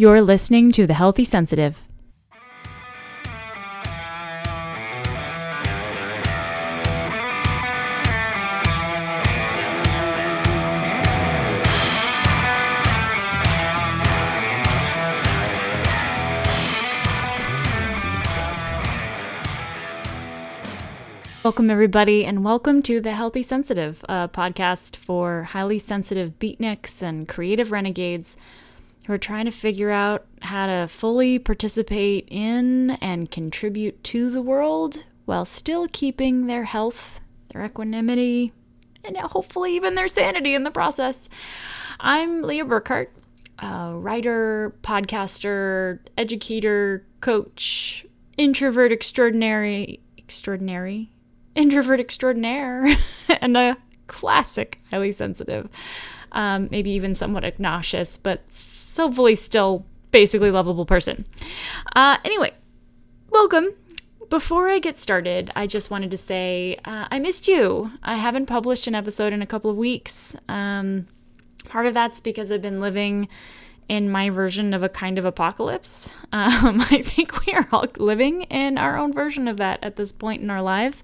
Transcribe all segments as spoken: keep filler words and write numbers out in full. You're listening to The Healthy Sensitive. Welcome, everybody, and welcome to The Healthy Sensitive, a podcast for highly sensitive beatniks and creative renegades who are trying to figure out how to fully participate in and contribute to the world while still keeping their health, their equanimity, and hopefully even their sanity in the process. I'm Leah Burkhart, a writer, podcaster, educator, coach, introvert extraordinary, extraordinary? introvert extraordinaire, and a classic highly sensitive, um, maybe even somewhat obnoxious, but hopefully still basically lovable person. Uh, anyway, welcome. Before I get started, I just wanted to say uh, I missed you. I haven't published an episode in a couple of weeks. Um, part of that's because I've been living in my version of a kind of apocalypse. Um, I think we are all living in our own version of that at this point in our lives.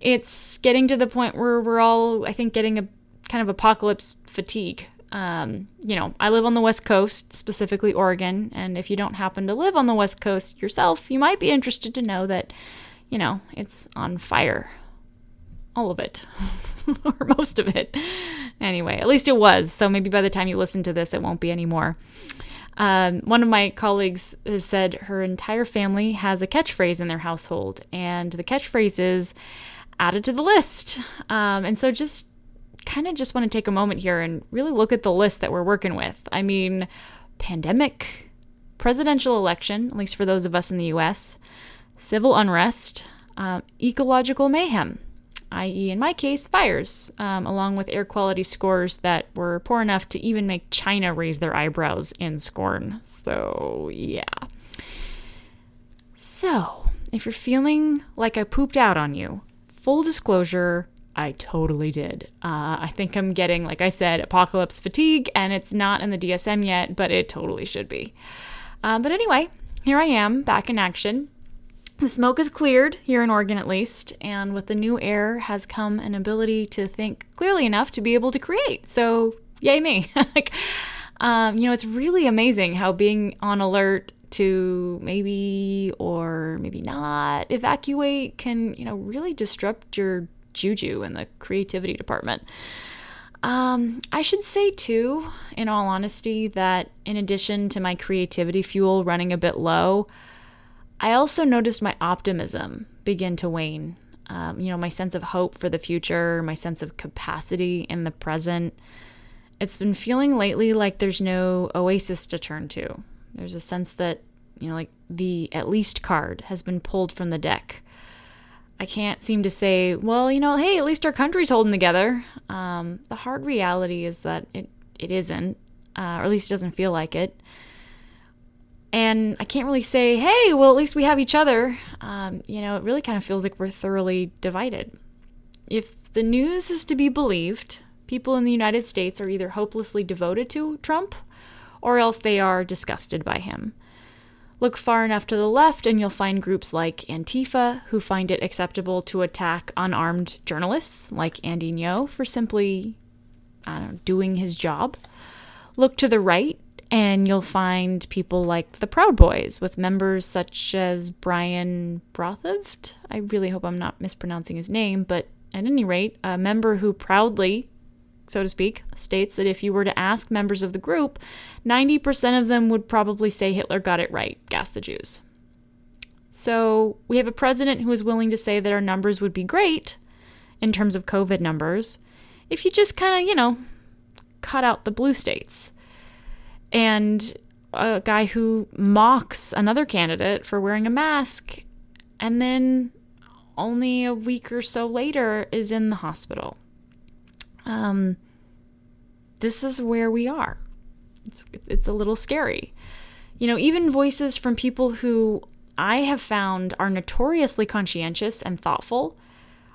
It's getting to the point where we're all, I think, getting a kind of apocalypse fatigue. Um, you know, I live on the West Coast, specifically Oregon, and if you don't happen to live on the West Coast yourself, you might be interested to know that, you know, it's on fire. All of it, or most of it. Anyway, at least it was. So maybe by the time you listen to this, it won't be anymore. Um, one of my colleagues has said her entire family has a catchphrase in their household, and the catchphrase is added to the list. Um, and so just kind of just want to take a moment here and really look at the list that we're working with. I mean, pandemic, presidential election, at least for those of us in the U S, civil unrest, uh, ecological mayhem, that is in my case, fires, um, along with air quality scores that were poor enough to even make China raise their eyebrows in scorn. So, yeah. So, if you're feeling like I pooped out on you, full disclosure, I totally did. Uh, I think I'm getting, like I said, apocalypse fatigue, and it's not in the D S M yet, but it totally should be. Uh, but anyway, here I am, back in action. The smoke is cleared, here in Oregon at least, and with the new air has come an ability to think clearly enough to be able to create. So, yay me. like, um, you know, it's really amazing how being on alert to maybe or maybe not evacuate can, you know, really disrupt your juju in the creativity department. Um, I should say, too, in all honesty, that in addition to my creativity fuel running a bit low, I also noticed my optimism begin to wane. Um, you know, my sense of hope for the future, my sense of capacity in the present. It's been feeling lately like there's no oasis to turn to. There's a sense that, you know, like the at least card has been pulled from the deck. I can't seem to say, well, you know, hey, at least our country's holding together. Um, the hard reality is that it, it isn't, uh, or at least it doesn't feel like it. And I can't really say, hey, well, at least we have each other. Um, you know, it really kind of feels like we're thoroughly divided. If the news is to be believed, people in the United States are either hopelessly devoted to Trump or else they are disgusted by him. Look far enough to the left and you'll find groups like Antifa who find it acceptable to attack unarmed journalists like Andy Ngo for simply, I don't know, doing his job. Look to the right. And you'll find people like the Proud Boys with members such as Brian Brothoft. I really hope I'm not mispronouncing his name, but at any rate, a member who proudly, so to speak, states that if you were to ask members of the group, ninety percent of them would probably say Hitler got it right, gas the Jews. So we have a president who is willing to say that our numbers would be great in terms of COVID numbers if you just kind of, you know, cut out the blue states. And a guy who mocks another candidate for wearing a mask and then only a week or so later is in the hospital. Um, this is where we are. It's, it's a little scary. You know, even voices from people who I have found are notoriously conscientious and thoughtful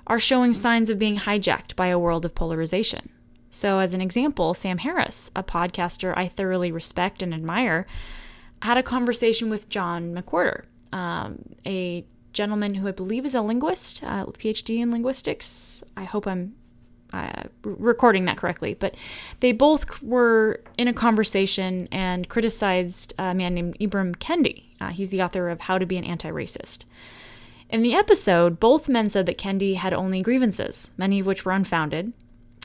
are showing signs of being hijacked by a world of polarization. So as an example, Sam Harris, a podcaster I thoroughly respect and admire, had a conversation with John McWhorter, um, a gentleman who I believe is a linguist, uh, PhD in linguistics. I hope I'm uh, recording that correctly. But they both were in a conversation and criticized a man named Ibram Kendi. Uh, he's the author of How to Be an Anti-Racist. In the episode, both men said that Kendi had only grievances, many of which were unfounded.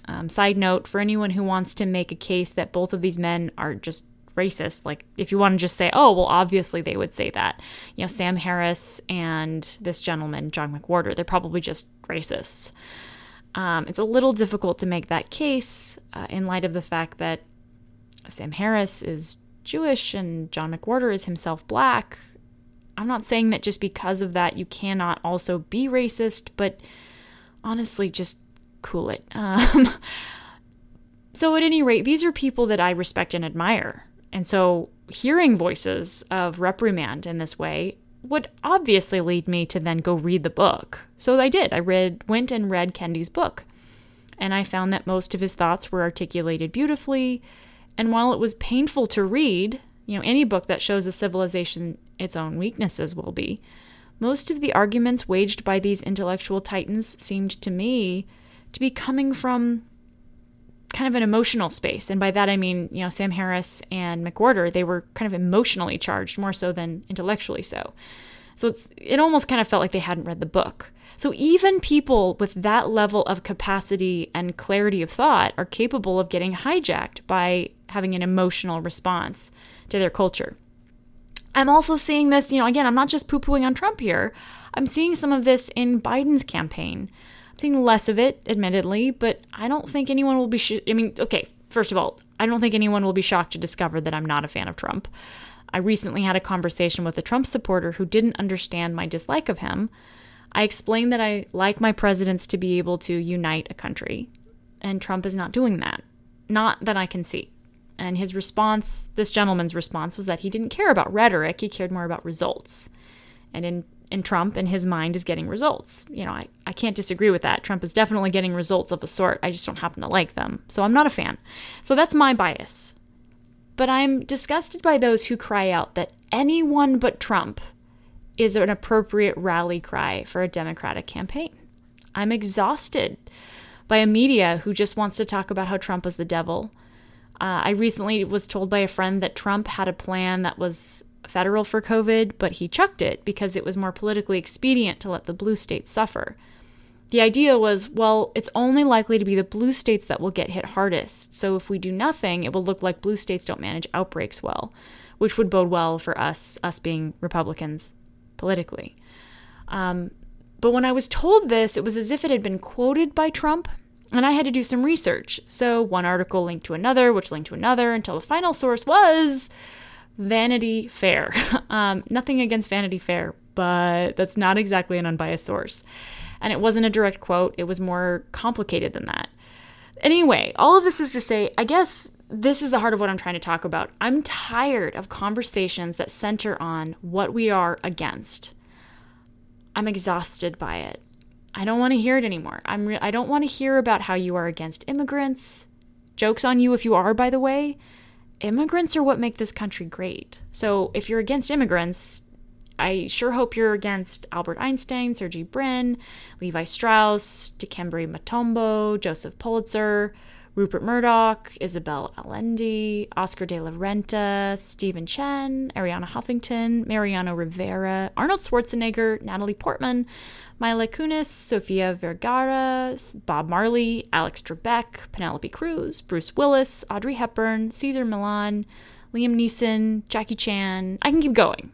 Um, side note, for anyone who wants to make a case that both of these men are just racist, like if you want to just say, oh, well, obviously they would say that. You know, Sam Harris and this gentleman, John McWhorter, they're probably just racists. Um, it's a little difficult to make that case uh, in light of the fact that Sam Harris is Jewish and John McWhorter is himself black. I'm not saying that just because of that you cannot also be racist, but honestly, just cool it. Um, so at any rate, these are people that I respect and admire. And so hearing voices of reprimand in this way would obviously lead me to then go read the book. So I did. I read, went and read Kendi's book. And I found that most of his thoughts were articulated beautifully. And while it was painful to read, you know, any book that shows a civilization its own weaknesses will be, most of the arguments waged by these intellectual titans seemed to me to be coming from kind of an emotional space. And by that, I mean, you know, Sam Harris and McWhorter, they were kind of emotionally charged more so than intellectually so. So it's it almost kind of felt like they hadn't read the book. So even people with that level of capacity and clarity of thought are capable of getting hijacked by having an emotional response to their culture. I'm also seeing this, you know, again, I'm not just poo-pooing on Trump here. I'm seeing some of this in Biden's campaign. I'm seeing less of it, admittedly, but I don't think anyone will be, sh- I mean, okay, first of all, I don't think anyone will be shocked to discover that I'm not a fan of Trump. I recently had a conversation with a Trump supporter who didn't understand my dislike of him. I explained that I like my presidents to be able to unite a country, and Trump is not doing that. Not that I can see. And his response, this gentleman's response, was that he didn't care about rhetoric. He cared more about results. And in, in Trump, in his mind, is getting results. You know, I, I can't disagree with that. Trump is definitely getting results of a sort. I just don't happen to like them. So I'm not a fan. So that's my bias. But I'm disgusted by those who cry out that anyone but Trump is an appropriate rally cry for a Democratic campaign. I'm exhausted by a media who just wants to talk about how Trump is the devil. Uh, I recently was told by a friend that Trump had a plan that was federal for COVID, but he chucked it because it was more politically expedient to let the blue states suffer. The idea was, well, it's only likely to be the blue states that will get hit hardest. So if we do nothing, it will look like blue states don't manage outbreaks well, which would bode well for us, us being Republicans politically. Um, but when I was told this, it was as if it had been quoted by Trump. And I had to do some research. So one article linked to another, which linked to another, until the final source was Vanity Fair. um, nothing against Vanity Fair, but that's not exactly an unbiased source. And it wasn't a direct quote. It was more complicated than that. Anyway, all of this is to say, I guess this is the heart of what I'm trying to talk about. I'm tired of conversations that center on what we are against. I'm exhausted by it. I don't want to hear it anymore. I'm re- I don't want to hear about how you are against immigrants. Jokes on you if you are, by the way. Immigrants are what make this country great. So if you're against immigrants, I sure hope you're against Albert Einstein, Sergey Brin, Levi Strauss, Dikembe Mutombo, Joseph Pulitzer, Rupert Murdoch, Isabel Allende, Oscar de la Renta, Stephen Chen, Ariana Huffington, Mariano Rivera, Arnold Schwarzenegger, Natalie Portman, Mila Kunis, Sofia Vergara, Bob Marley, Alex Trebek, Penelope Cruz, Bruce Willis, Audrey Hepburn, Cesar Millan, Liam Neeson, Jackie Chan. I can keep going.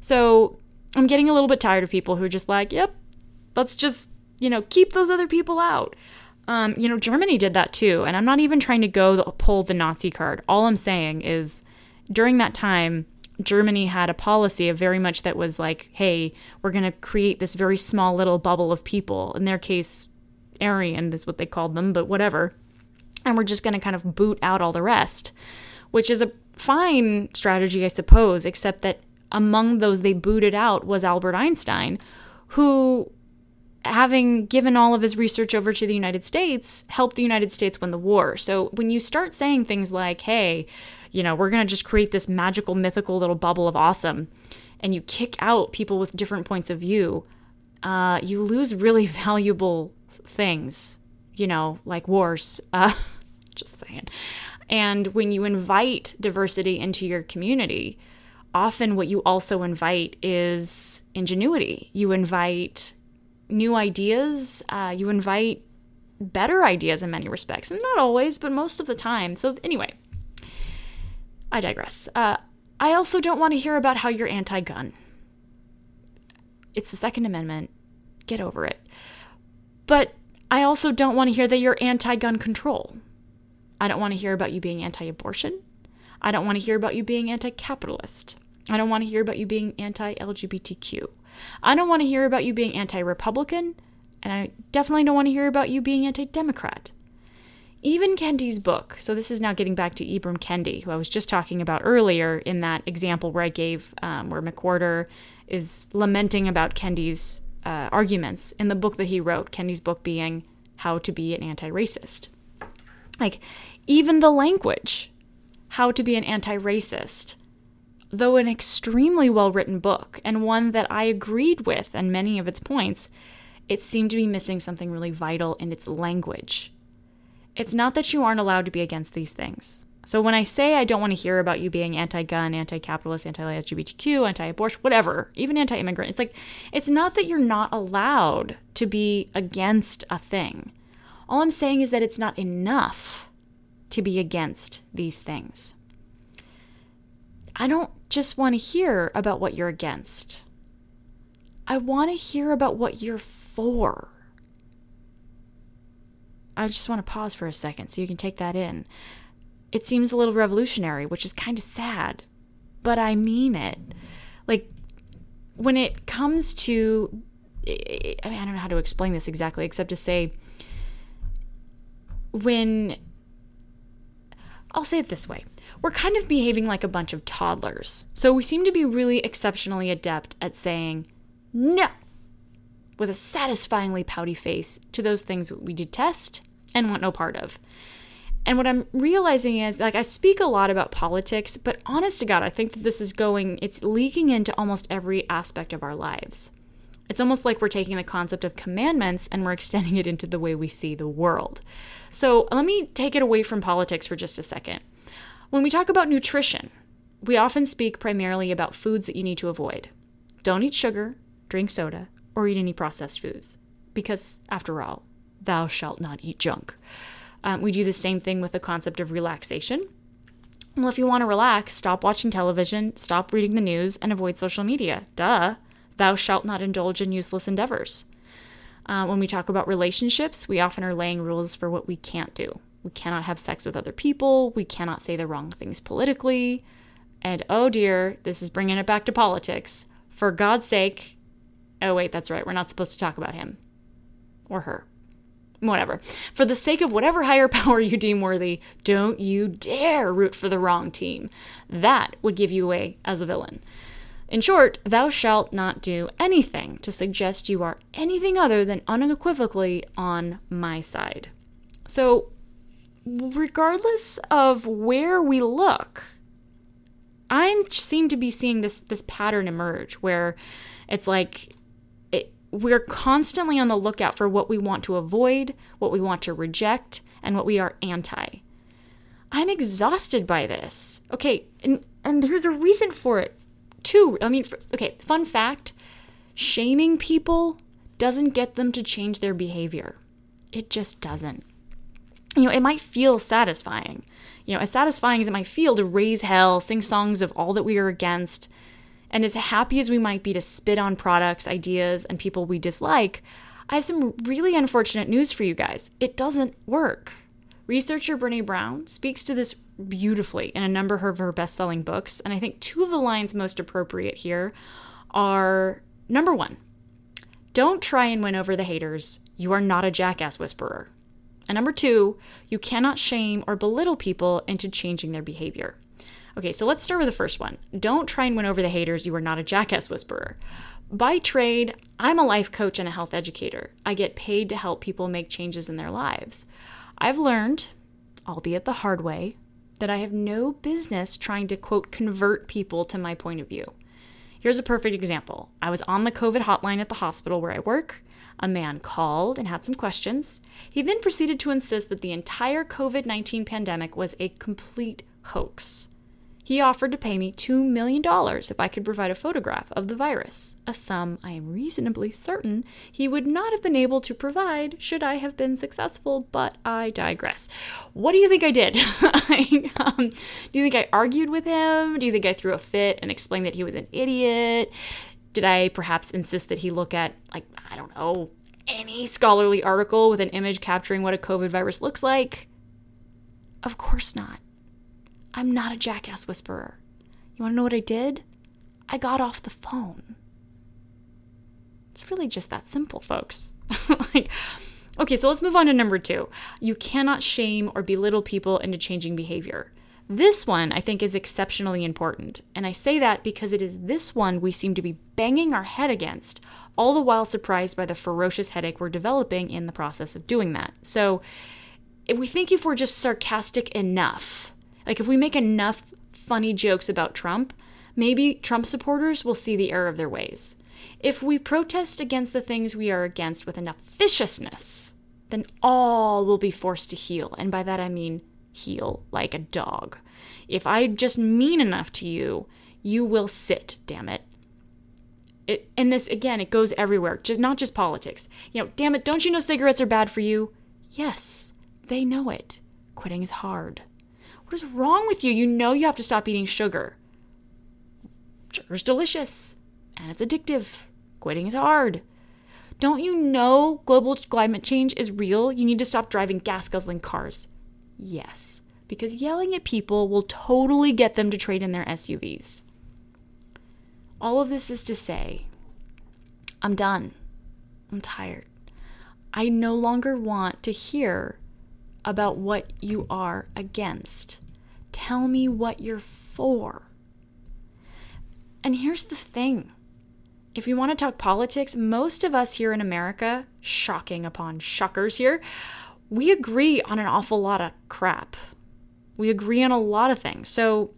So I'm getting a little bit tired of people who are just like, yep, let's just, you know, keep those other people out. Um, you know, Germany did that too. And I'm not even trying to go the, pull the Nazi card. All I'm saying is during that time, Germany had a policy of very much that was like, hey, we're going to create this very small little bubble of people. In their case, Aryan is what they called them, but whatever. And we're just going to kind of boot out all the rest, which is a fine strategy, I suppose, except that among those they booted out was Albert Einstein, who, having given all of his research over to the United States, helped the United States win the war. So when you start saying things like, hey, you know, we're going to just create this magical, mythical little bubble of awesome, and you kick out people with different points of view, uh, you lose really valuable things, you know, like wars, uh, just saying. And when you invite diversity into your community, often what you also invite is ingenuity. You invite new ideas. Uh, you invite better ideas in many respects. And not always, but most of the time. So anyway, I digress. Uh, I also don't want to hear about how you're anti-gun. It's the Second Amendment. Get over it. But I also don't want to hear that you're anti-gun control. I don't want to hear about you being anti-abortion. I don't want to hear about you being anti-capitalist. I don't want to hear about you being anti-L G B T Q. I don't want to hear about you being anti-Republican. And I definitely don't want to hear about you being anti-Democrat. Even Kendi's book, so this is now getting back to Ibram Kendi, who I was just talking about earlier in that example where I gave, um, where McWhorter is lamenting about Kendi's uh, arguments in the book that he wrote, Kendi's book being How to Be an Anti-Racist. Like, even the language, How to Be an Anti-Racist, though an extremely well-written book, and one that I agreed with and many of its points, it seemed to be missing something really vital in its language. It's not that you aren't allowed to be against these things. So when I say I don't want to hear about you being anti-gun, anti-capitalist, anti-L G B T Q, anti-abortion, whatever, even anti-immigrant, it's like, it's not that you're not allowed to be against a thing. All I'm saying is that it's not enough to be against these things. I don't just want to hear about what you're against. I want to hear about what you're for. I just want to pause for a second so you can take that in. It seems a little revolutionary, which is kind of sad, but I mean it. Like, when it comes to, I mean, I don't know how to explain this exactly, except to say, when, I'll say it this way. We're kind of behaving like a bunch of toddlers. So we seem to be really exceptionally adept at saying no, with a satisfyingly pouty face, to those things we detest and want no part of. And what I'm realizing is, like, I speak a lot about politics, but honest to God, I think that this is going, it's leaking into almost every aspect of our lives. It's almost like we're taking the concept of commandments and we're extending it into the way we see the world. So let me take it away from politics for just a second. When we talk about nutrition, we often speak primarily about foods that you need to avoid. Don't eat sugar, drink soda, or eat any processed foods, because after all, thou shalt not eat junk. Um, we do the same thing with the concept of relaxation. Well, if you want to relax, stop watching television, stop reading the news, and avoid social media. Duh. Thou shalt not indulge in useless endeavors. Uh, when we talk about relationships, we often are laying rules for what we can't do. We cannot have sex with other people. We cannot say the wrong things politically. And oh dear, this is bringing it back to politics. For God's sake, oh, wait, that's right. We're not supposed to talk about him or her. Whatever. For the sake of whatever higher power you deem worthy, don't you dare root for the wrong team. That would give you away as a villain. In short, thou shalt not do anything to suggest you are anything other than unequivocally on my side. So, regardless of where we look, I seem to be seeing this, this pattern emerge where it's like, we're constantly on the lookout for what we want to avoid, what we want to reject, and what we are anti. I'm exhausted by this. Okay, and, and there's a reason for it, too. I mean, for, okay, fun fact, shaming people doesn't get them to change their behavior. It just doesn't. You know, it might feel satisfying. You know, as satisfying as it might feel to raise hell, sing songs of all that we are against, and as happy as we might be to spit on products, ideas, and people we dislike, I have some really unfortunate news for you guys. It doesn't work. Researcher Brené Brown speaks to this beautifully in a number of her best-selling books, and I think two of the lines most appropriate here are, number one, don't try and win over the haters. You are not a jackass whisperer. And number two, you cannot shame or belittle people into changing their behavior. Okay, so let's start with the first one. Don't try and win over the haters. You are not a jackass whisperer. By trade, I'm a life coach and a health educator. I get paid to help people make changes in their lives. I've learned, albeit the hard way, that I have no business trying to, quote, convert people to my point of view. Here's a perfect example. I was on the COVID hotline at the hospital where I work. A man called and had some questions. He then proceeded to insist that the entire covid nineteen pandemic was a complete hoax. He offered to pay me two million dollars if I could provide a photograph of the virus, a sum I am reasonably certain he would not have been able to provide should I have been successful, but I digress. What do you think I did? I, um, do you think I argued with him? Do you think I threw a fit and explained that he was an idiot? Did I perhaps insist that he look at, like, I don't know, any scholarly article with an image capturing what a COVID virus looks like? Of course not. I'm not a jackass whisperer. You want to know what I did? I got off the phone. It's really just that simple, folks. Like, okay, so let's move on to number two. You cannot shame or belittle people into changing behavior. This one, I think, is exceptionally important. And I say that because it is this one we seem to be banging our head against, all the while surprised by the ferocious headache we're developing in the process of doing that. So if we think if we're just sarcastic enough, like if we make enough funny jokes about Trump, maybe Trump supporters will see the error of their ways. If we protest against the things we are against with enough viciousness, then all will be forced to heal. And by that I mean heal like a dog. If I just mean enough to you, you will sit, damn it. It and this, again, it goes everywhere, just not just politics. You know, damn it, don't you know cigarettes are bad for you? Yes, they know it. Quitting is hard. What is wrong with you? You know you have to stop eating sugar. Sugar's delicious, and it's addictive. Quitting is hard. Don't you know global climate change is real? You need to stop driving gas-guzzling cars. Yes, because yelling at people will totally get them to trade in their S U Vs. All of this is to say, I'm done. I'm tired. I no longer want to hear about what you are against. Tell me what you're for. And here's the thing. If you want to talk politics, most of us here in America, shocking upon shockers here, we agree on an awful lot of crap. We agree on a lot of things. So,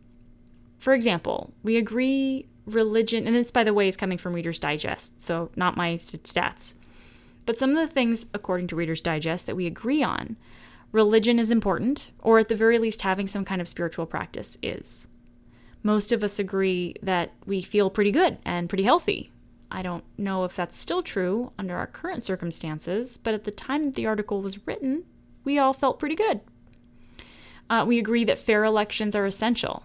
for example, we agree religion, and this, by the way, is coming from Reader's Digest, so not my stats. But some of the things, according to Reader's Digest, that we agree on, religion is important, or at the very least having some kind of spiritual practice is. Most of us agree that we feel pretty good and pretty healthy. I don't know if that's still true under our current circumstances, but at the time that the article was written, we all felt pretty good. Uh, we agree that fair elections are essential.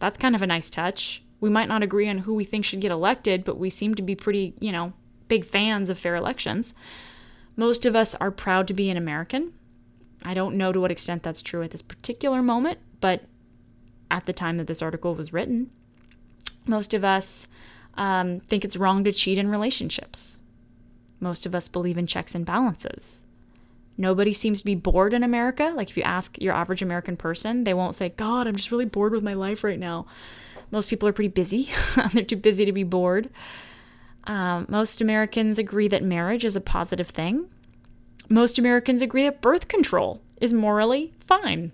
That's kind of a nice touch. We might not agree on who we think should get elected, but we seem to be pretty, you know, big fans of fair elections. Most of us are proud to be an American. I don't know to what extent that's true at this particular moment, but at the time that this article was written, most of us um, think it's wrong to cheat in relationships. Most of us believe in checks and balances. Nobody seems to be bored in America. Like if you ask your average American person, they won't say, God, I'm just really bored with my life right now. Most people are pretty busy. They're too busy to be bored. Um, most Americans agree that marriage is a positive thing. Most Americans agree that birth control is morally fine.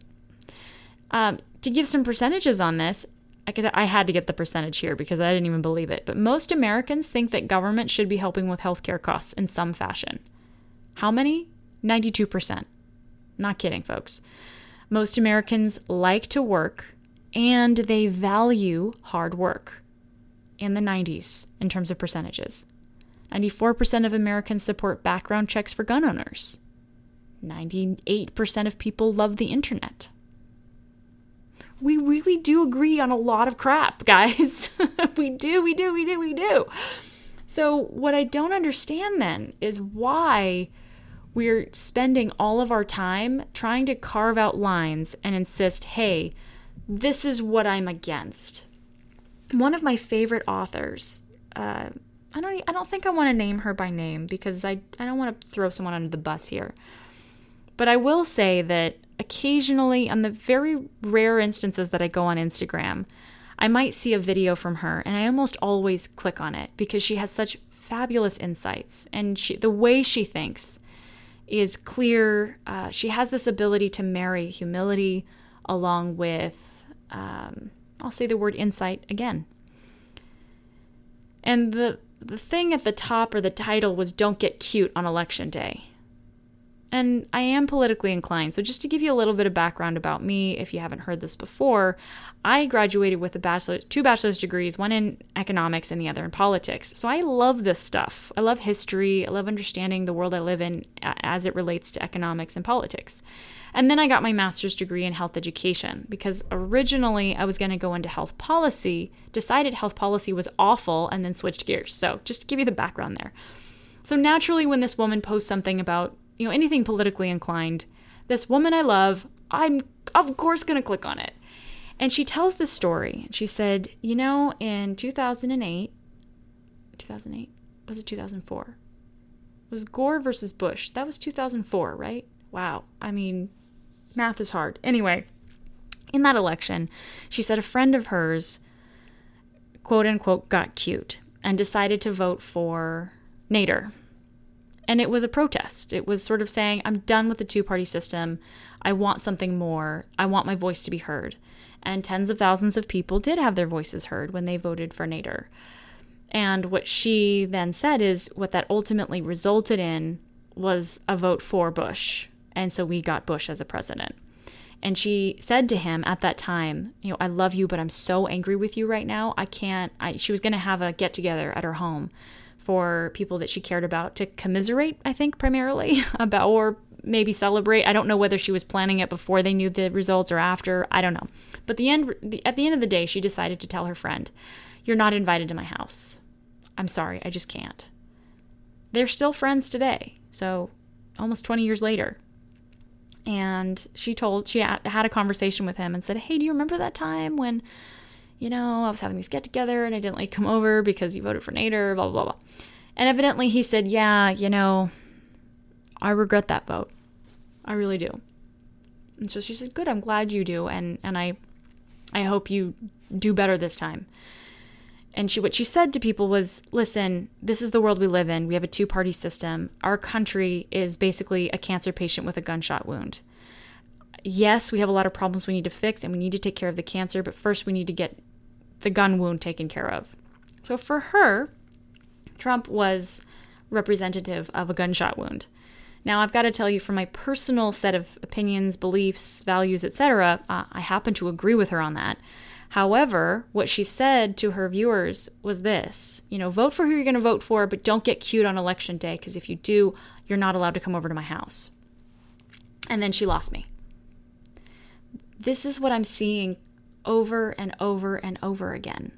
Um, to give some percentages on this, because I had to get the percentage here because I didn't even believe it, but most Americans think that government should be helping with healthcare costs in some fashion. How many? ninety-two percent. Not kidding, folks. Most Americans like to work and they value hard work in the nineties in terms of percentages. ninety-four percent of Americans support background checks for gun owners. ninety-eight percent of people love the internet. We really do agree on a lot of crap, guys. We do, we do, we do, we do. So what I don't understand then is why we're spending all of our time trying to carve out lines and insist, hey, this is what I'm against. One of my favorite authors, uh, I don't I don't think I want to name her by name because I, I don't want to throw someone under the bus here. But I will say that occasionally, on the very rare instances that I go on Instagram, I might see a video from her, and I almost always click on it because she has such fabulous insights. And she, the way she thinks is clear. Uh, she has this ability to marry humility along with, um, I'll say the word insight again. And the the thing at the top, or the title, was "Don't Get Cute on Election Day." And I am politically inclined, so just to give you a little bit of background about me, if you haven't heard this before, I graduated with a bachelor, two bachelor's degrees, one in economics and the other in politics. So I love this stuff. I love history. I love understanding the world I live in as it relates to economics and politics. And then I got my master's degree in health education, because originally I was going to go into health policy, decided health policy was awful, and then switched gears. So just to give you the background there. So naturally, when this woman posts something about, you know, anything politically inclined, this woman I love, I'm of course going to click on it. And she tells this story. She said, you know, in two thousand eight, two thousand eight, was it two thousand four? It was Gore versus Bush. That was two thousand four, right? Wow. I mean, math is hard. Anyway, in that election, she said a friend of hers, quote unquote, got cute and decided to vote for Nader. And it was a protest. It was sort of saying, I'm done with the two-party system. I want something more. I want my voice to be heard. And tens of thousands of people did have their voices heard when they voted for Nader. And what she then said is what that ultimately resulted in was a vote for Bush. And so we got Bush as a president. And she said to him at that time, you know, I love you, but I'm so angry with you right now. I can't, I, she was going to have a get-together at her home for people that she cared about to commiserate, I think, primarily, about, or maybe celebrate. I don't know whether she was planning it before they knew the results or after. I don't know. But the end, the, at the end of the day, she decided to tell her friend, you're not invited to my house. I'm sorry, I just can't. They're still friends today, so almost twenty years later. And she told, she had a conversation with him and said, hey, do you remember that time when, you know, I was having these get-together and I didn't, like, come over because you voted for Nader, blah, blah, blah. And evidently he said, yeah, you know, I regret that vote. I really do. And so she said, good, I'm glad you do, and, and I I hope you do better this time. And she what she said to people was, listen, this is the world we live in. We have a two-party system. Our country is basically a cancer patient with a gunshot wound. Yes, we have a lot of problems we need to fix, and we need to take care of the cancer, but first we need to get the gun wound taken care of. So for her, Trump was representative of a gunshot wound. Now, I've got to tell you, from my personal set of opinions, beliefs, values, et cetera, uh, I happen to agree with her on that. However, what she said to her viewers was this, you know, vote for who you're going to vote for, but don't get cute on election day, because if you do, you're not allowed to come over to my house. And then she lost me. This is what I'm seeing over and over and over again.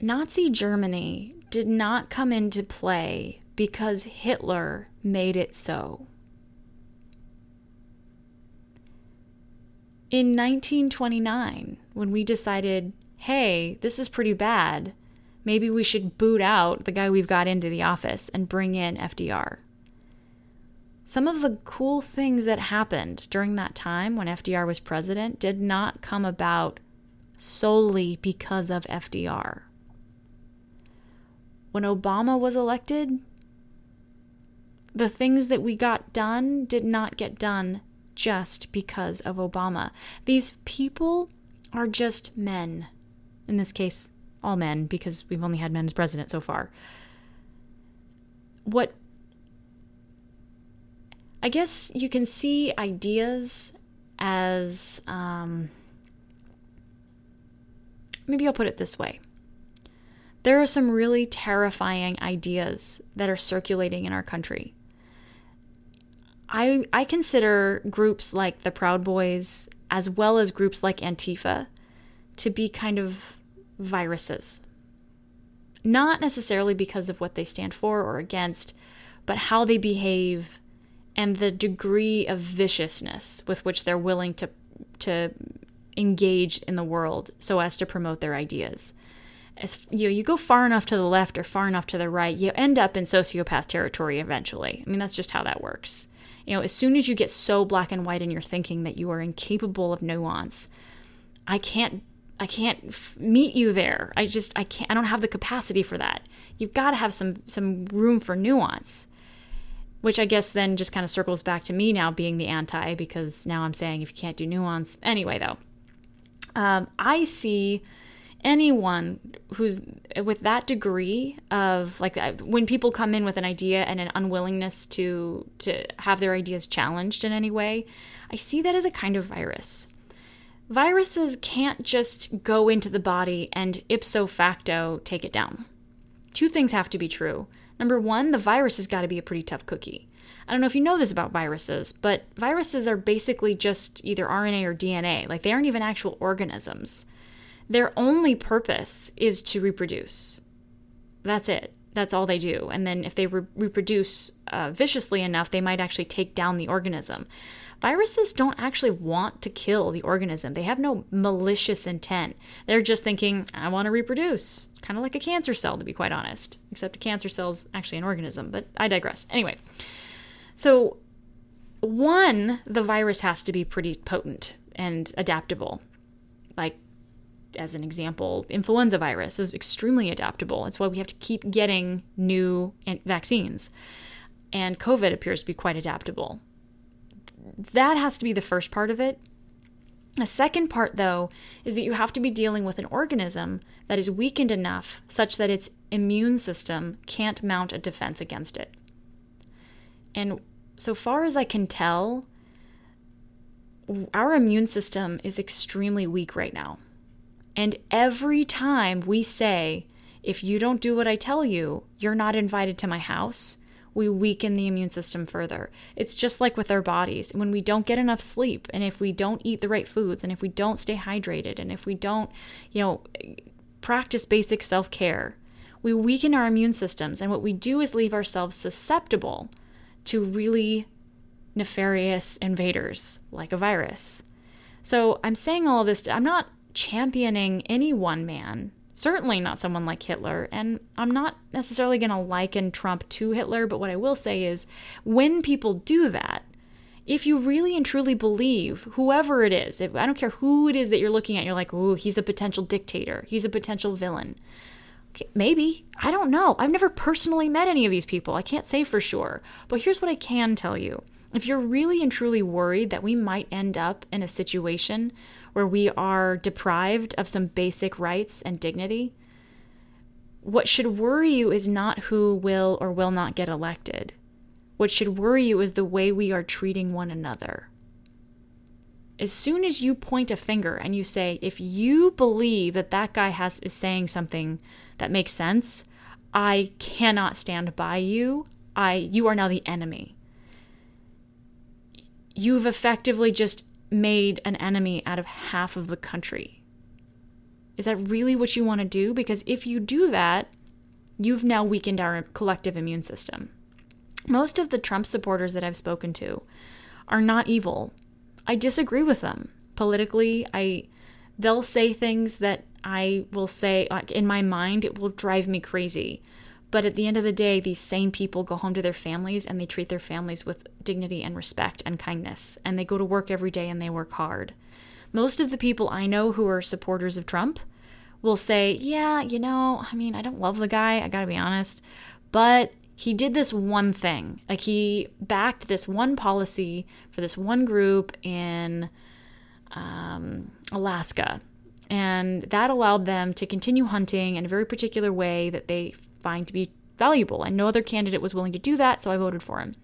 Nazi Germany did not come into play because Hitler made it so. In nineteen twenty-nine, when we decided, hey, this is pretty bad, maybe we should boot out the guy we've got into the office and bring in F D R. Some of the cool things that happened during that time when F D R was president did not come about solely because of F D R. When Obama was elected, the things that we got done did not get done just because of Obama. These people are just men. In this case, all men, because we've only had men as president so far. What I guess you can see ideas as, um, maybe I'll put it this way. There are some really terrifying ideas that are circulating in our country. I, I consider groups like the Proud Boys, as well as groups like Antifa, to be kind of viruses. Not necessarily because of what they stand for or against, but how they behave and the degree of viciousness with which they're willing to to engage in the world so as to promote their ideas. As you know, you go far enough to the left or far enough to the right, you end up in sociopath territory eventually. I mean, that's just how that works. You know, as soon as you get so black and white in your thinking that you are incapable of nuance, I can't I can't f- meet you there. I just I can't I don't have the capacity for that. You've got to have some some room for nuance. Which I guess then just kind of circles back to me now being the anti, because now I'm saying if you can't do nuance. Anyway, though, um, I see anyone who's with that degree of, like, when people come in with an idea and an unwillingness to to have their ideas challenged in any way, I see that as a kind of virus. Viruses can't just go into the body and ipso facto take it down. Two things have to be true. Number one, the virus has got to be a pretty tough cookie. I don't know if you know this about viruses, but viruses are basically just either R N A or D N A. Like, they aren't even actual organisms. Their only purpose is to reproduce. That's it. That's all they do. And then if they re- reproduce uh, viciously enough, they might actually take down the organism. Viruses don't actually want to kill the organism. They have no malicious intent. They're just thinking, I want to reproduce. Kind of like a cancer cell, to be quite honest. Except a cancer cell's actually an organism, but I digress. Anyway, so one, the virus has to be pretty potent and adaptable. Like, as an example, influenza virus is extremely adaptable. It's why we have to keep getting new vaccines. And COVID appears to be quite adaptable. That has to be the first part of it. A second part, though, is that you have to be dealing with an organism that is weakened enough such that its immune system can't mount a defense against it. And so far as I can tell, our immune system is extremely weak right now. And every time we say, if you don't do what I tell you, you're not invited to my house, we weaken the immune system further. It's just like with our bodies. When we don't get enough sleep, and if we don't eat the right foods, and if we don't stay hydrated, and if we don't, you know, practice basic self-care, we weaken our immune systems. And what we do is leave ourselves susceptible to really nefarious invaders like a virus. So I'm saying all of this, I'm not championing any one man. Certainly not someone like Hitler, and I'm not necessarily going to liken Trump to Hitler, but what I will say is when people do that, if you really and truly believe whoever it is, if, I don't care who it is that you're looking at, you're like, ooh, he's a potential dictator, he's a potential villain. Okay, maybe. I don't know. I've never personally met any of these people. I can't say for sure, but here's what I can tell you. If you're really and truly worried that we might end up in a situation where we are deprived of some basic rights and dignity, what should worry you is not who will or will not get elected. What should worry you is the way we are treating one another. As soon as you point a finger and you say, if you believe that that guy has is saying something that makes sense, I cannot stand by you. I you are now the enemy. You've effectively just made an enemy out of half of the country. Is that really what you want to do? Because if you do that, you've now weakened our collective immune system. Most of the Trump supporters that I've spoken to are not evil. I disagree with them politically. I they'll say things that I will say, like, in my mind, it will drive me crazy. But at the end of the day, these same people go home to their families and they treat their families with dignity and respect and kindness. And they go to work every day and they work hard. Most of the people I know who are supporters of Trump will say, yeah, you know, I mean, I don't love the guy, I gotta be honest, but he did this one thing. Like, he backed this one policy for this one group in um, Alaska. And that allowed them to continue hunting in a very particular way that they find to be valuable, and no other candidate was willing to do that, so I voted for him.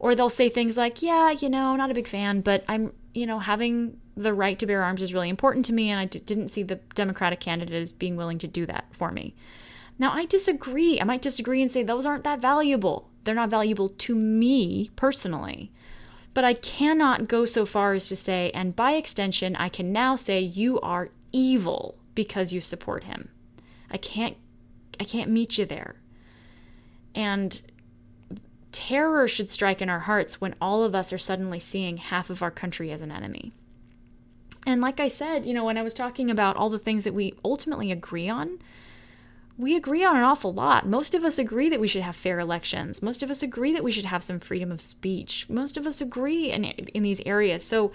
Or they'll say things like, yeah, you know, not a big fan, but I'm, you know, having the right to bear arms is really important to me, and I d- didn't see the Democratic candidate as being willing to do that for me. Now, I disagree. I might disagree and say those aren't that valuable. They're not valuable to me personally. But I cannot go so far as to say, and by extension, I can now say you are evil because you support him. I can't I can't meet you there. And terror should strike in our hearts when all of us are suddenly seeing half of our country as an enemy. And like I said, you know, when I was talking about all the things that we ultimately agree on, we agree on an awful lot. Most of us agree that we should have fair elections. Most of us agree that we should have some freedom of speech. Most of us agree in in these areas. So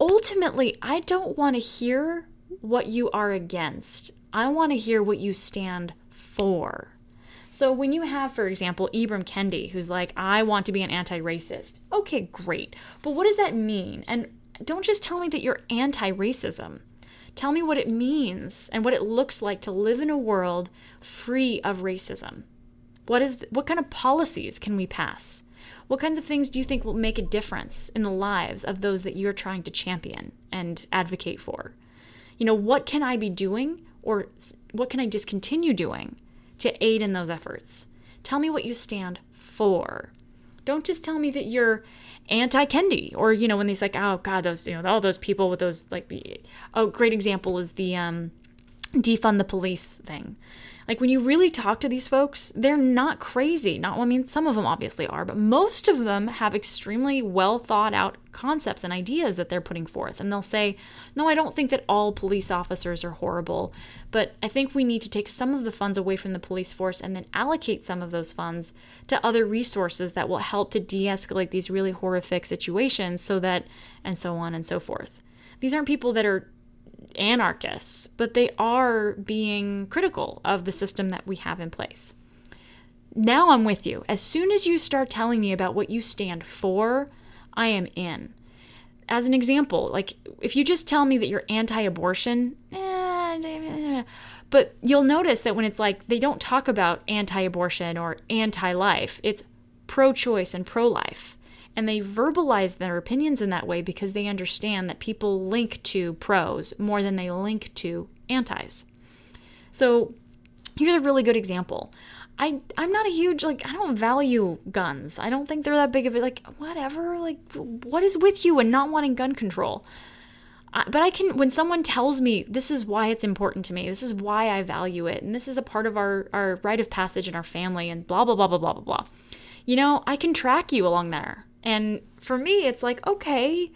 ultimately, I don't want to hear what you are against. I want to hear what you stand for. So when you have, for example, Ibram Kendi, who's like, I want to be an anti-racist. Okay, great. But what does that mean? And don't just tell me that you're anti-racism. Tell me what it means and what it looks like to live in a world free of racism. What is, what kind of policies can we pass? What kinds of things do you think will make a difference in the lives of those that you're trying to champion and advocate for? You know, what can I be doing, or what can I discontinue doing to aid in those efforts? Tell me what you stand for. Don't just tell me that you're anti-Kendi, or, you know, when they're like, oh God, those, you know, all those people with those, like, the, oh, great example is the um, defund the police thing. Like, when you really talk to these folks, they're not crazy. Not, I mean, some of them obviously are, but most of them have extremely well thought out concepts and ideas that they're putting forth. And they'll say, no, I don't think that all police officers are horrible, but I think we need to take some of the funds away from the police force and then allocate some of those funds to other resources that will help to de-escalate these really horrific situations, so that, and so on and so forth. These aren't people that are anarchists, but they are being critical of the system that we have in place. Now I'm with you. As soon as you start telling me about what you stand for, I am in. As an example, like, if you just tell me that you're anti-abortion, eh, but you'll notice that when it's like, they don't talk about anti-abortion or anti-life, it's pro-choice and pro-life. And they verbalize their opinions in that way because they understand that people link to pros more than they link to antis. So here's a really good example. I, I'm not a huge, like, I don't value guns. I don't think they're that big of a, like, whatever, like, what is with you and not wanting gun control? I, but I can, when someone tells me this is why it's important to me, this is why I value it, and this is a part of our, our rite of passage in our family, and blah, blah, blah, blah, blah, blah, blah. You know, I can track you along there. And for me, it's like, okay,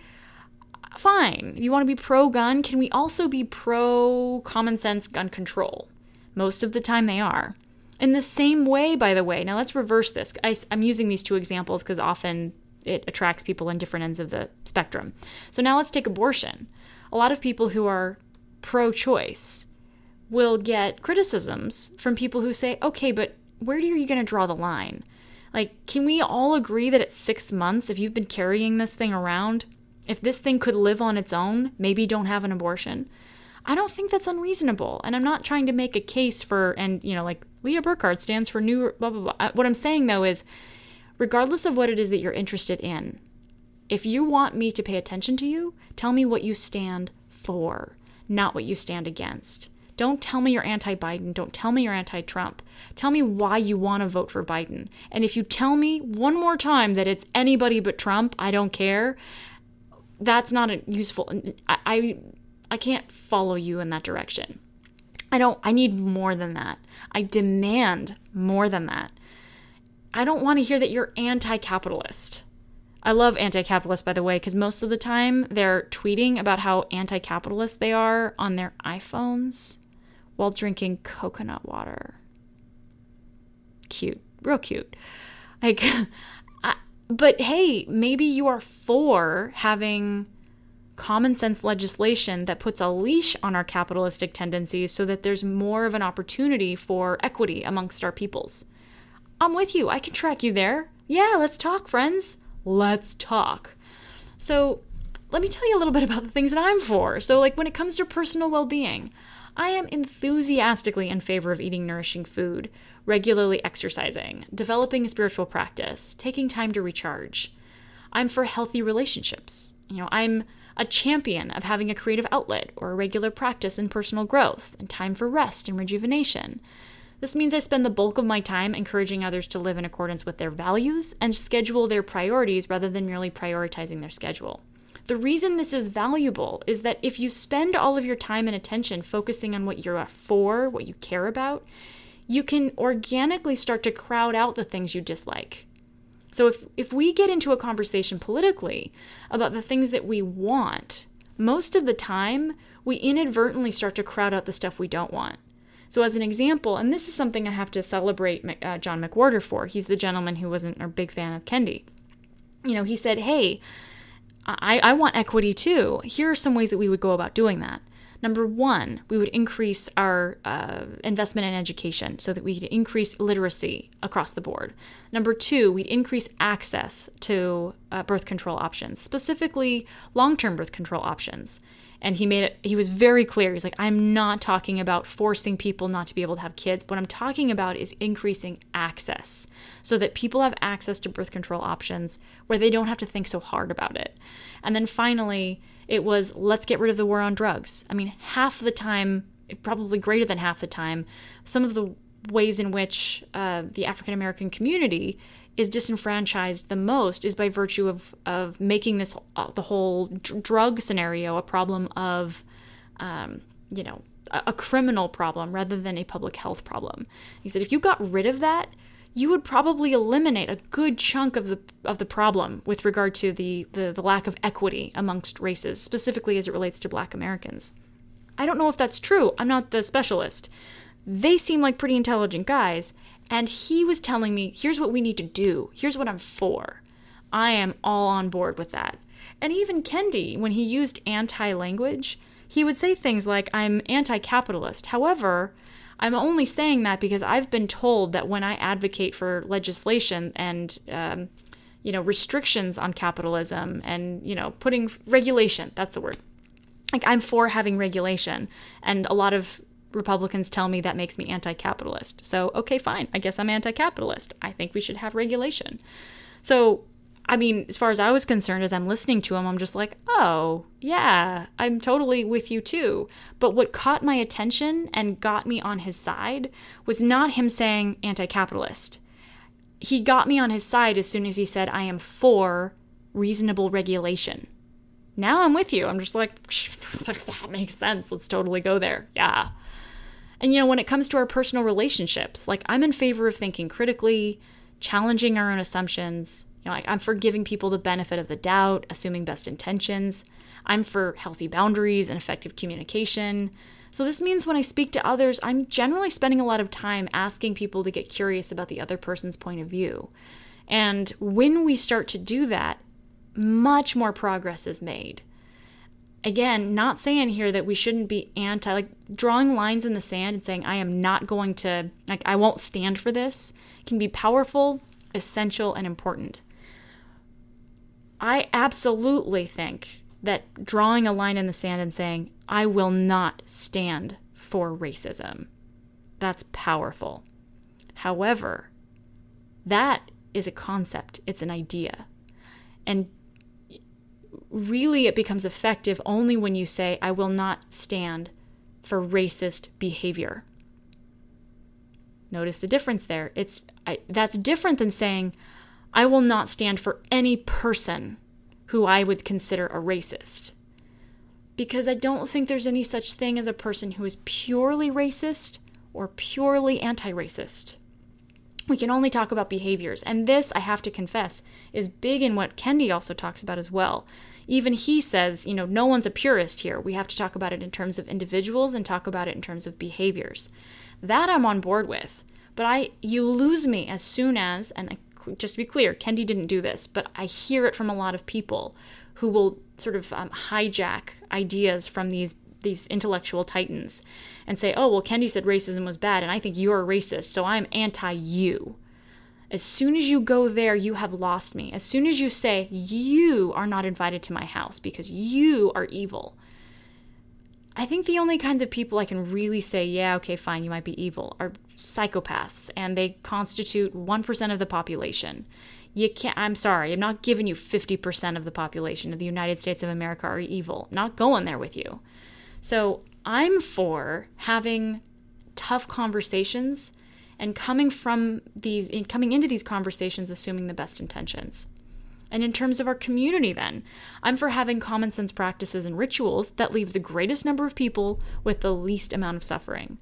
fine. You want to be pro-gun? Can we also be pro-common sense gun control? Most of the time they are. In the same way, by the way, now let's reverse this. I, I'm using these two examples because often it attracts people on different ends of the spectrum. So now let's take abortion. A lot of people who are pro-choice will get criticisms from people who say, okay, but where are you going to draw the line? Like, can we all agree that at six months, if you've been carrying this thing around, if this thing could live on its own, maybe don't have an abortion? I don't think that's unreasonable. And I'm not trying to make a case for, and, you know, like, Leah Burkhart stands for new, blah, blah, blah. What I'm saying, though, is regardless of what it is that you're interested in, if you want me to pay attention to you, tell me what you stand for, not what you stand against. Don't tell me you're anti-Biden. Don't tell me you're anti-Trump. Tell me why you want to vote for Biden. And if you tell me one more time that it's anybody but Trump, I don't care, that's not a useful. I, I I can't follow you in that direction. I don't. I need more than that. I demand more than that. I don't want to hear that you're anti-capitalist. I love anti-capitalist, by the way, because most of the time they're tweeting about how anti-capitalist they are on their iPhones while drinking coconut water. Cute. Real cute. Like, I, but hey, maybe you are for having common sense legislation that puts a leash on our capitalistic tendencies so that there's more of an opportunity for equity amongst our peoples. I'm with you. I can track you there. Yeah, let's talk, friends. Let's talk. So let me tell you a little bit about the things that I'm for. So, like, when it comes to personal well-being, I am enthusiastically in favor of eating nourishing food, regularly exercising, developing a spiritual practice, taking time to recharge. I'm for healthy relationships. You know, I'm a champion of having a creative outlet or a regular practice in personal growth and time for rest and rejuvenation. This means I spend the bulk of my time encouraging others to live in accordance with their values and schedule their priorities rather than merely prioritizing their schedule. The reason this is valuable is that if you spend all of your time and attention focusing on what you're for, what you care about, you can organically start to crowd out the things you dislike. So if, if we get into a conversation politically about the things that we want, most of the time we inadvertently start to crowd out the stuff we don't want. So as an example, and this is something I have to celebrate uh, John McWhorter for. He's the gentleman who wasn't a big fan of Kendi. You know, he said, hey, I, I want equity too. Here are some ways that we would go about doing that. Number one, we would increase our uh, investment in education so that we could increase literacy across the board. Number two, we'd increase access to uh, birth control options, specifically long-term birth control options. And he made it, he was very clear. He's like, I'm not talking about forcing people not to be able to have kids. What I'm talking about is increasing access so that people have access to birth control options where they don't have to think so hard about it. And then finally, it was, let's get rid of the war on drugs. I mean, half the time, probably greater than half the time, some of the ways in which uh, the African-American community is disenfranchised the most is by virtue of of making this uh, the whole dr- drug scenario a problem of, um, you know, a, a criminal problem rather than a public health problem. He said, if you got rid of that, you would probably eliminate a good chunk of the of the problem with regard to the the, the lack of equity amongst races, specifically as it relates to Black Americans. I don't know if that's true. I'm not the specialist. They seem like pretty intelligent guys. And he was telling me, here's what we need to do. Here's what I'm for. I am all on board with that. And even Kendi, when he used anti-language, he would say things like, I'm anti-capitalist. However, I'm only saying that because I've been told that when I advocate for legislation and, um, you know, restrictions on capitalism and, you know, putting regulation, that's the word. Like, I'm for having regulation. And a lot of Republicans tell me that makes me anti-capitalist. So, okay, fine. I guess I'm anti-capitalist. I think we should have regulation. So, I mean, as far as I was concerned, as I'm listening to him, I'm just like, oh, yeah, I'm totally with you too. But what caught my attention and got me on his side was not him saying anti-capitalist. He got me on his side as soon as he said, I am for reasonable regulation. Now I'm with you. I'm just like, that makes sense. Let's totally go there. Yeah. And, you know, when it comes to our personal relationships, like, I'm in favor of thinking critically, challenging our own assumptions. You know, like, I'm for giving people the benefit of the doubt, assuming best intentions. I'm for healthy boundaries and effective communication. So this means when I speak to others, I'm generally spending a lot of time asking people to get curious about the other person's point of view. And when we start to do that, much more progress is made. Again, not saying here that we shouldn't be anti, like, drawing lines in the sand and saying, I am not going to, like, I won't stand for this, can be powerful, essential, and important. I absolutely think that drawing a line in the sand and saying, I will not stand for racism, that's powerful. However, that is a concept, it's an idea. And really, it becomes effective only when you say, I will not stand for racist behavior. Notice the difference there. It's I, that's different than saying, I will not stand for any person who I would consider a racist. Because I don't think there's any such thing as a person who is purely racist or purely anti-racist. We can only talk about behaviors. And this, I have to confess, is big in what Kendi also talks about as well. Even he says, you know, no one's a purist here. We have to talk about it in terms of individuals and talk about it in terms of behaviors. That I'm on board with. But I, you lose me as soon as, and I, just to be clear, Kendi didn't do this, but I hear it from a lot of people who will sort of um, hijack ideas from these these intellectual titans and say, oh, well, Kendi said racism was bad, and I think you're a racist, so I'm anti-you. As soon as you go there, you have lost me. As soon as you say, you are not invited to my house because you are evil. I think the only kinds of people I can really say, yeah, okay, fine, you might be evil, are psychopaths, and they constitute one percent of the population. You can't, I'm sorry, I'm not giving you fifty percent of the population of the United States of America are evil. Not going there with you. So I'm for having tough conversations and coming from these, coming into these conversations assuming the best intentions. And in terms of our community then, I'm for having common sense practices and rituals that leave the greatest number of people with the least amount of suffering.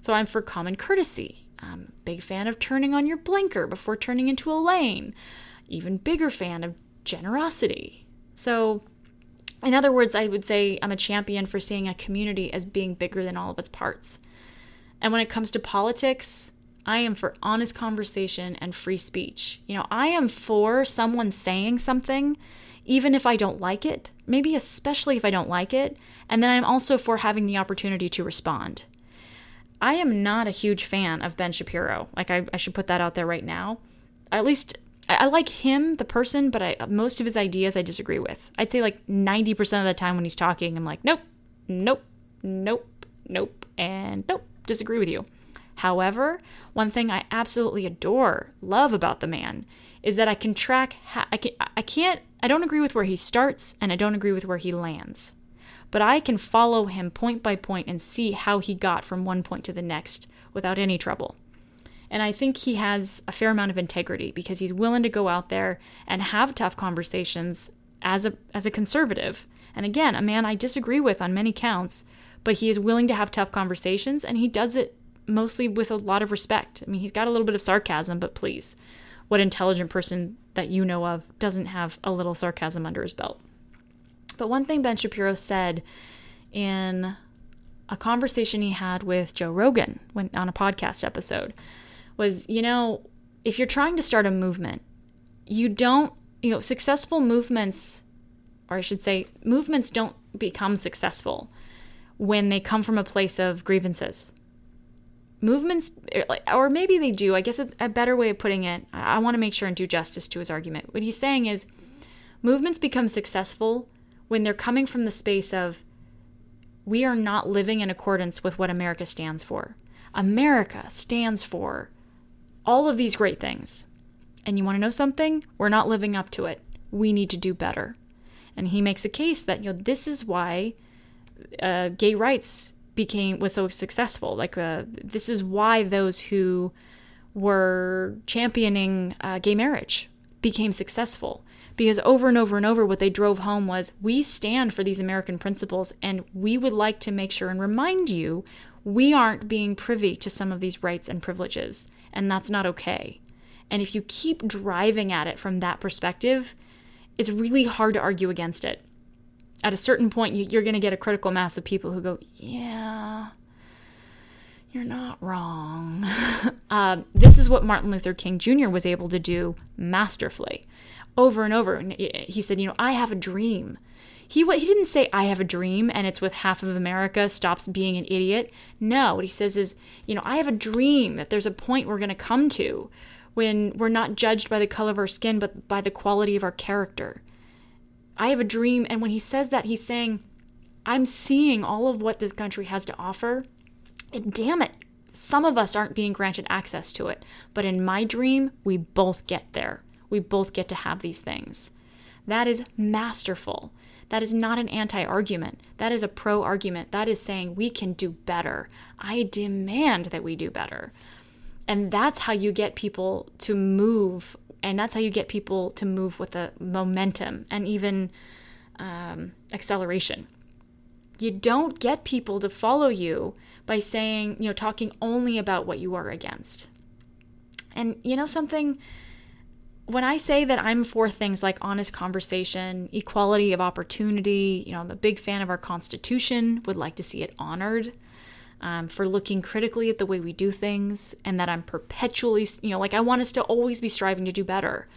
So I'm for common courtesy. I'm a big fan of turning on your blinker before turning into a lane. Even bigger fan of generosity. So in other words, I would say I'm a champion for seeing a community as being bigger than all of its parts. And when it comes to politics, I am for honest conversation and free speech. You know, I am for someone saying something, even if I don't like it, maybe especially if I don't like it, and then I'm also for having the opportunity to respond. I am not a huge fan of Ben Shapiro. Like, I, I should put that out there right now. At least, I, I like him, the person, but I, most of his ideas I disagree with. I'd say like ninety percent of the time when he's talking, I'm like, nope, nope, nope, nope, and nope, disagree with you. However, one thing I absolutely adore, love about the man is that I can track, ha- I, can, I can't, I don't agree with where he starts and I don't agree with where he lands, but I can follow him point by point and see how he got from one point to the next without any trouble. And I think he has a fair amount of integrity because he's willing to go out there and have tough conversations as a, as a conservative. And again, a man I disagree with on many counts, but he is willing to have tough conversations and he does it mostly with a lot of respect. I mean, he's got a little bit of sarcasm, but please, what intelligent person that you know of doesn't have a little sarcasm under his belt? But one thing Ben Shapiro said in a conversation he had with Joe Rogan when on a podcast episode was, you know, if you're trying to start a movement, you don't, you know, successful movements, or I should say movements don't become successful when they come from a place of grievances. Movements, or maybe they do, I guess it's a better way of putting it. I want to make sure and do justice to his argument. What he's saying is movements become successful when they're coming from the space of, we are not living in accordance with what America stands for. America stands for all of these great things. And you want to know something? We're not living up to it. We need to do better. And he makes a case that, you know, this is why uh, gay rights became was so successful. Like, uh, this is why those who were championing uh, gay marriage became successful, because over and over and over what they drove home was, we stand for these American principles and we would like to make sure and remind you we aren't being privy to some of these rights and privileges, and that's not okay. And if you keep driving at it from that perspective, it's really hard to argue against it. At a certain point, you're going to get a critical mass of people who go, yeah, you're not wrong. uh, this is what Martin Luther King Junior was able to do masterfully over and over. And he said, you know, I have a dream. He he didn't say, I have a dream, and it's with half of America stops being an idiot. No, what he says is, you know, I have a dream that there's a point we're going to come to when we're not judged by the color of our skin, but by the quality of our character. I have a dream. And when he says that, he's saying, I'm seeing all of what this country has to offer. And damn it, some of us aren't being granted access to it. But in my dream, we both get there. We both get to have these things. That is masterful. That is not an anti-argument. That is a pro-argument. That is saying we can do better. I demand that we do better. And that's how you get people to move And that's how you get people to move with a momentum and even um, acceleration. You don't get people to follow you by saying, you know, talking only about what you are against. And you know something, when I say that I'm for things like honest conversation, equality of opportunity, you know, I'm a big fan of our Constitution, would like to see it honored. Um, for looking critically at the way we do things, and that I'm perpetually, you know, like I want us to always be striving to do better.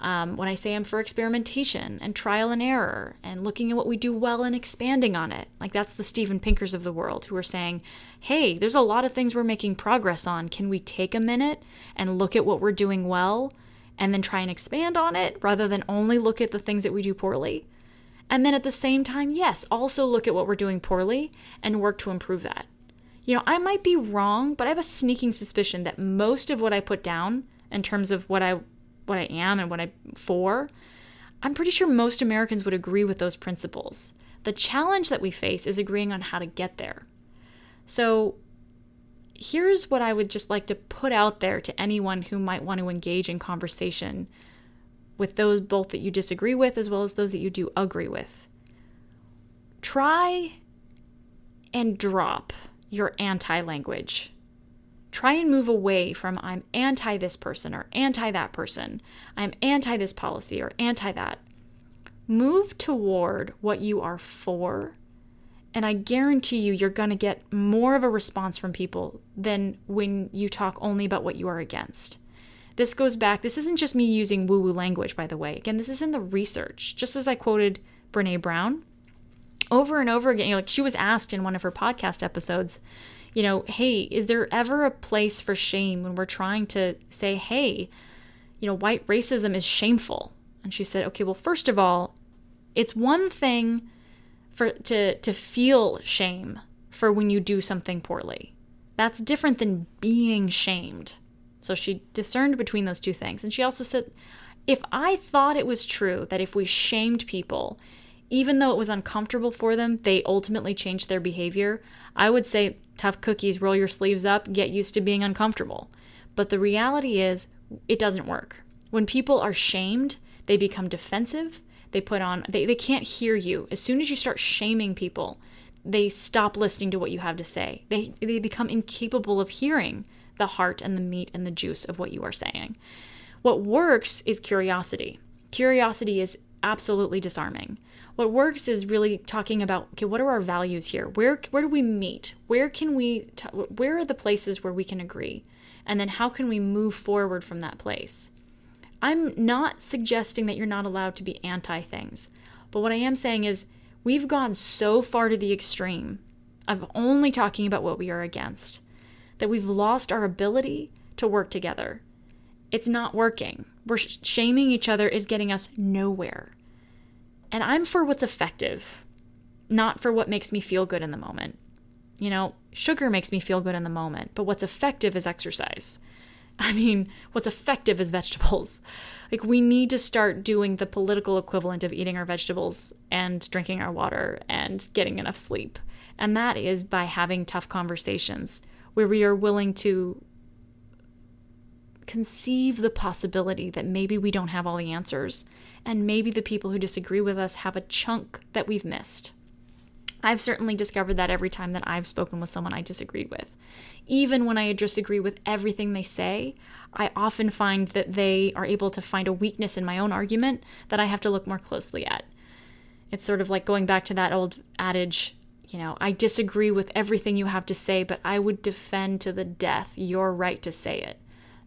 Um, when I say I'm for experimentation and trial and error and looking at what we do well and expanding on it, like that's the Steven Pinkers of the world who are saying, hey, there's a lot of things we're making progress on. Can we take a minute and look at what we're doing well and then try and expand on it rather than only look at the things that we do poorly? And then at the same time, yes, also look at what we're doing poorly and work to improve that. You know, I might be wrong, but I have a sneaking suspicion that most of what I put down in terms of what I what I am and what I'm for, I'm pretty sure most Americans would agree with those principles. The challenge that we face is agreeing on how to get there. So here's what I would just like to put out there to anyone who might want to engage in conversation with those both that you disagree with as well as those that you do agree with. Try and drop your anti-language. Try and move away from I'm anti this person or anti that person. I'm anti this policy or anti that. Move toward what you are for, and I guarantee you you're going to get more of a response from people than when you talk only about what you are against. This goes back, this isn't just me using woo-woo language, by the way. Again, this is in the research. Just as I quoted Brené Brown, over and over again, you know, like she was asked in one of her podcast episodes, you know, hey, is there ever a place for shame when we're trying to say, hey, you know, white racism is shameful? And she said, okay, well, first of all, it's one thing for to to feel shame for when you do something poorly. That's different than being shamed. So she discerned between those two things. And she also said, if I thought it was true that if we shamed people, even though it was uncomfortable for them, they ultimately changed their behavior, I would say, tough cookies, roll your sleeves up, get used to being uncomfortable. But the reality is, it doesn't work. When people are shamed, they become defensive. They put on, they, they can't hear you. As soon as you start shaming people, they stop listening to what you have to say. They they become incapable of hearing the heart and the meat and the juice of what you are saying. What works is curiosity. Curiosity is absolutely disarming. What works is really talking about, okay, what are our values here? Where where do we meet? Where can we, t- where are the places where we can agree? And then how can we move forward from that place? I'm not suggesting that you're not allowed to be anti things, but what I am saying is we've gone so far to the extreme of only talking about what we are against that we've lost our ability to work together. It's not working. We're sh- shaming each other is getting us nowhere. And I'm for what's effective, not for what makes me feel good in the moment. You know, sugar makes me feel good in the moment, but what's effective is exercise. I mean, what's effective is vegetables. Like, we need to start doing the political equivalent of eating our vegetables and drinking our water and getting enough sleep. And that is by having tough conversations where we are willing to conceive the possibility that maybe we don't have all the answers, and maybe the people who disagree with us have a chunk that we've missed. I've certainly discovered that every time that I've spoken with someone I disagreed with. Even when I disagree with everything they say, I often find that they are able to find a weakness in my own argument that I have to look more closely at. It's sort of like going back to that old adage, you know, I disagree with everything you have to say, but I would defend to the death your right to say it.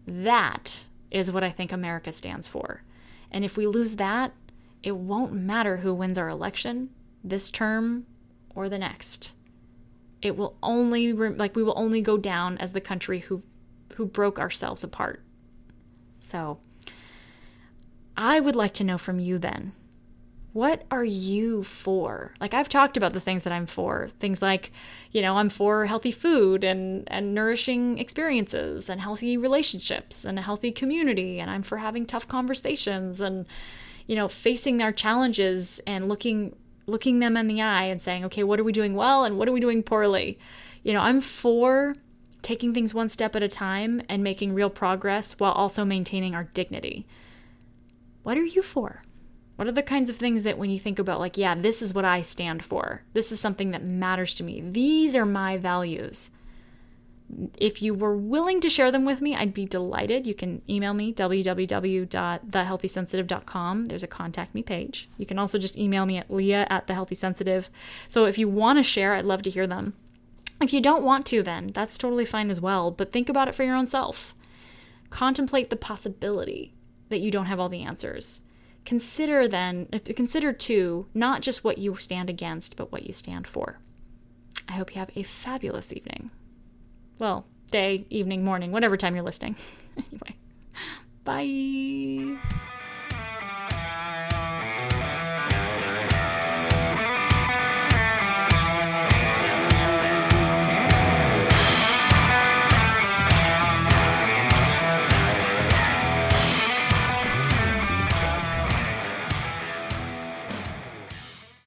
That is what I think America stands for. And if we lose that, it won't matter who wins our election, this term or the next. It will only, like, we will only go down as the country who who broke ourselves apart. So I would like to know from you then, what are you for? Like, I've talked about the things that I'm for. Things like, you know, I'm for healthy food and, and nourishing experiences and healthy relationships and a healthy community. And I'm for having tough conversations and, you know, facing our challenges and looking looking them in the eye and saying, okay, what are we doing well and what are we doing poorly? You know, I'm for taking things one step at a time and making real progress while also maintaining our dignity. What are you for? What are the kinds of things that when you think about, like, yeah, this is what I stand for. This is something that matters to me. These are my values. If you were willing to share them with me, I'd be delighted. You can email me, w w w dot the healthy sensitive dot com. There's a contact me page. You can also just email me at leah at the healthy sensitive. So if you want to share, I'd love to hear them. If you don't want to, then that's totally fine as well. But think about it for your own self. Contemplate the possibility that you don't have all the answers. Consider then, consider too, not just what you stand against, but what you stand for. I hope you have a fabulous evening. Well, day, evening, morning, whatever time you're listening. Anyway, bye.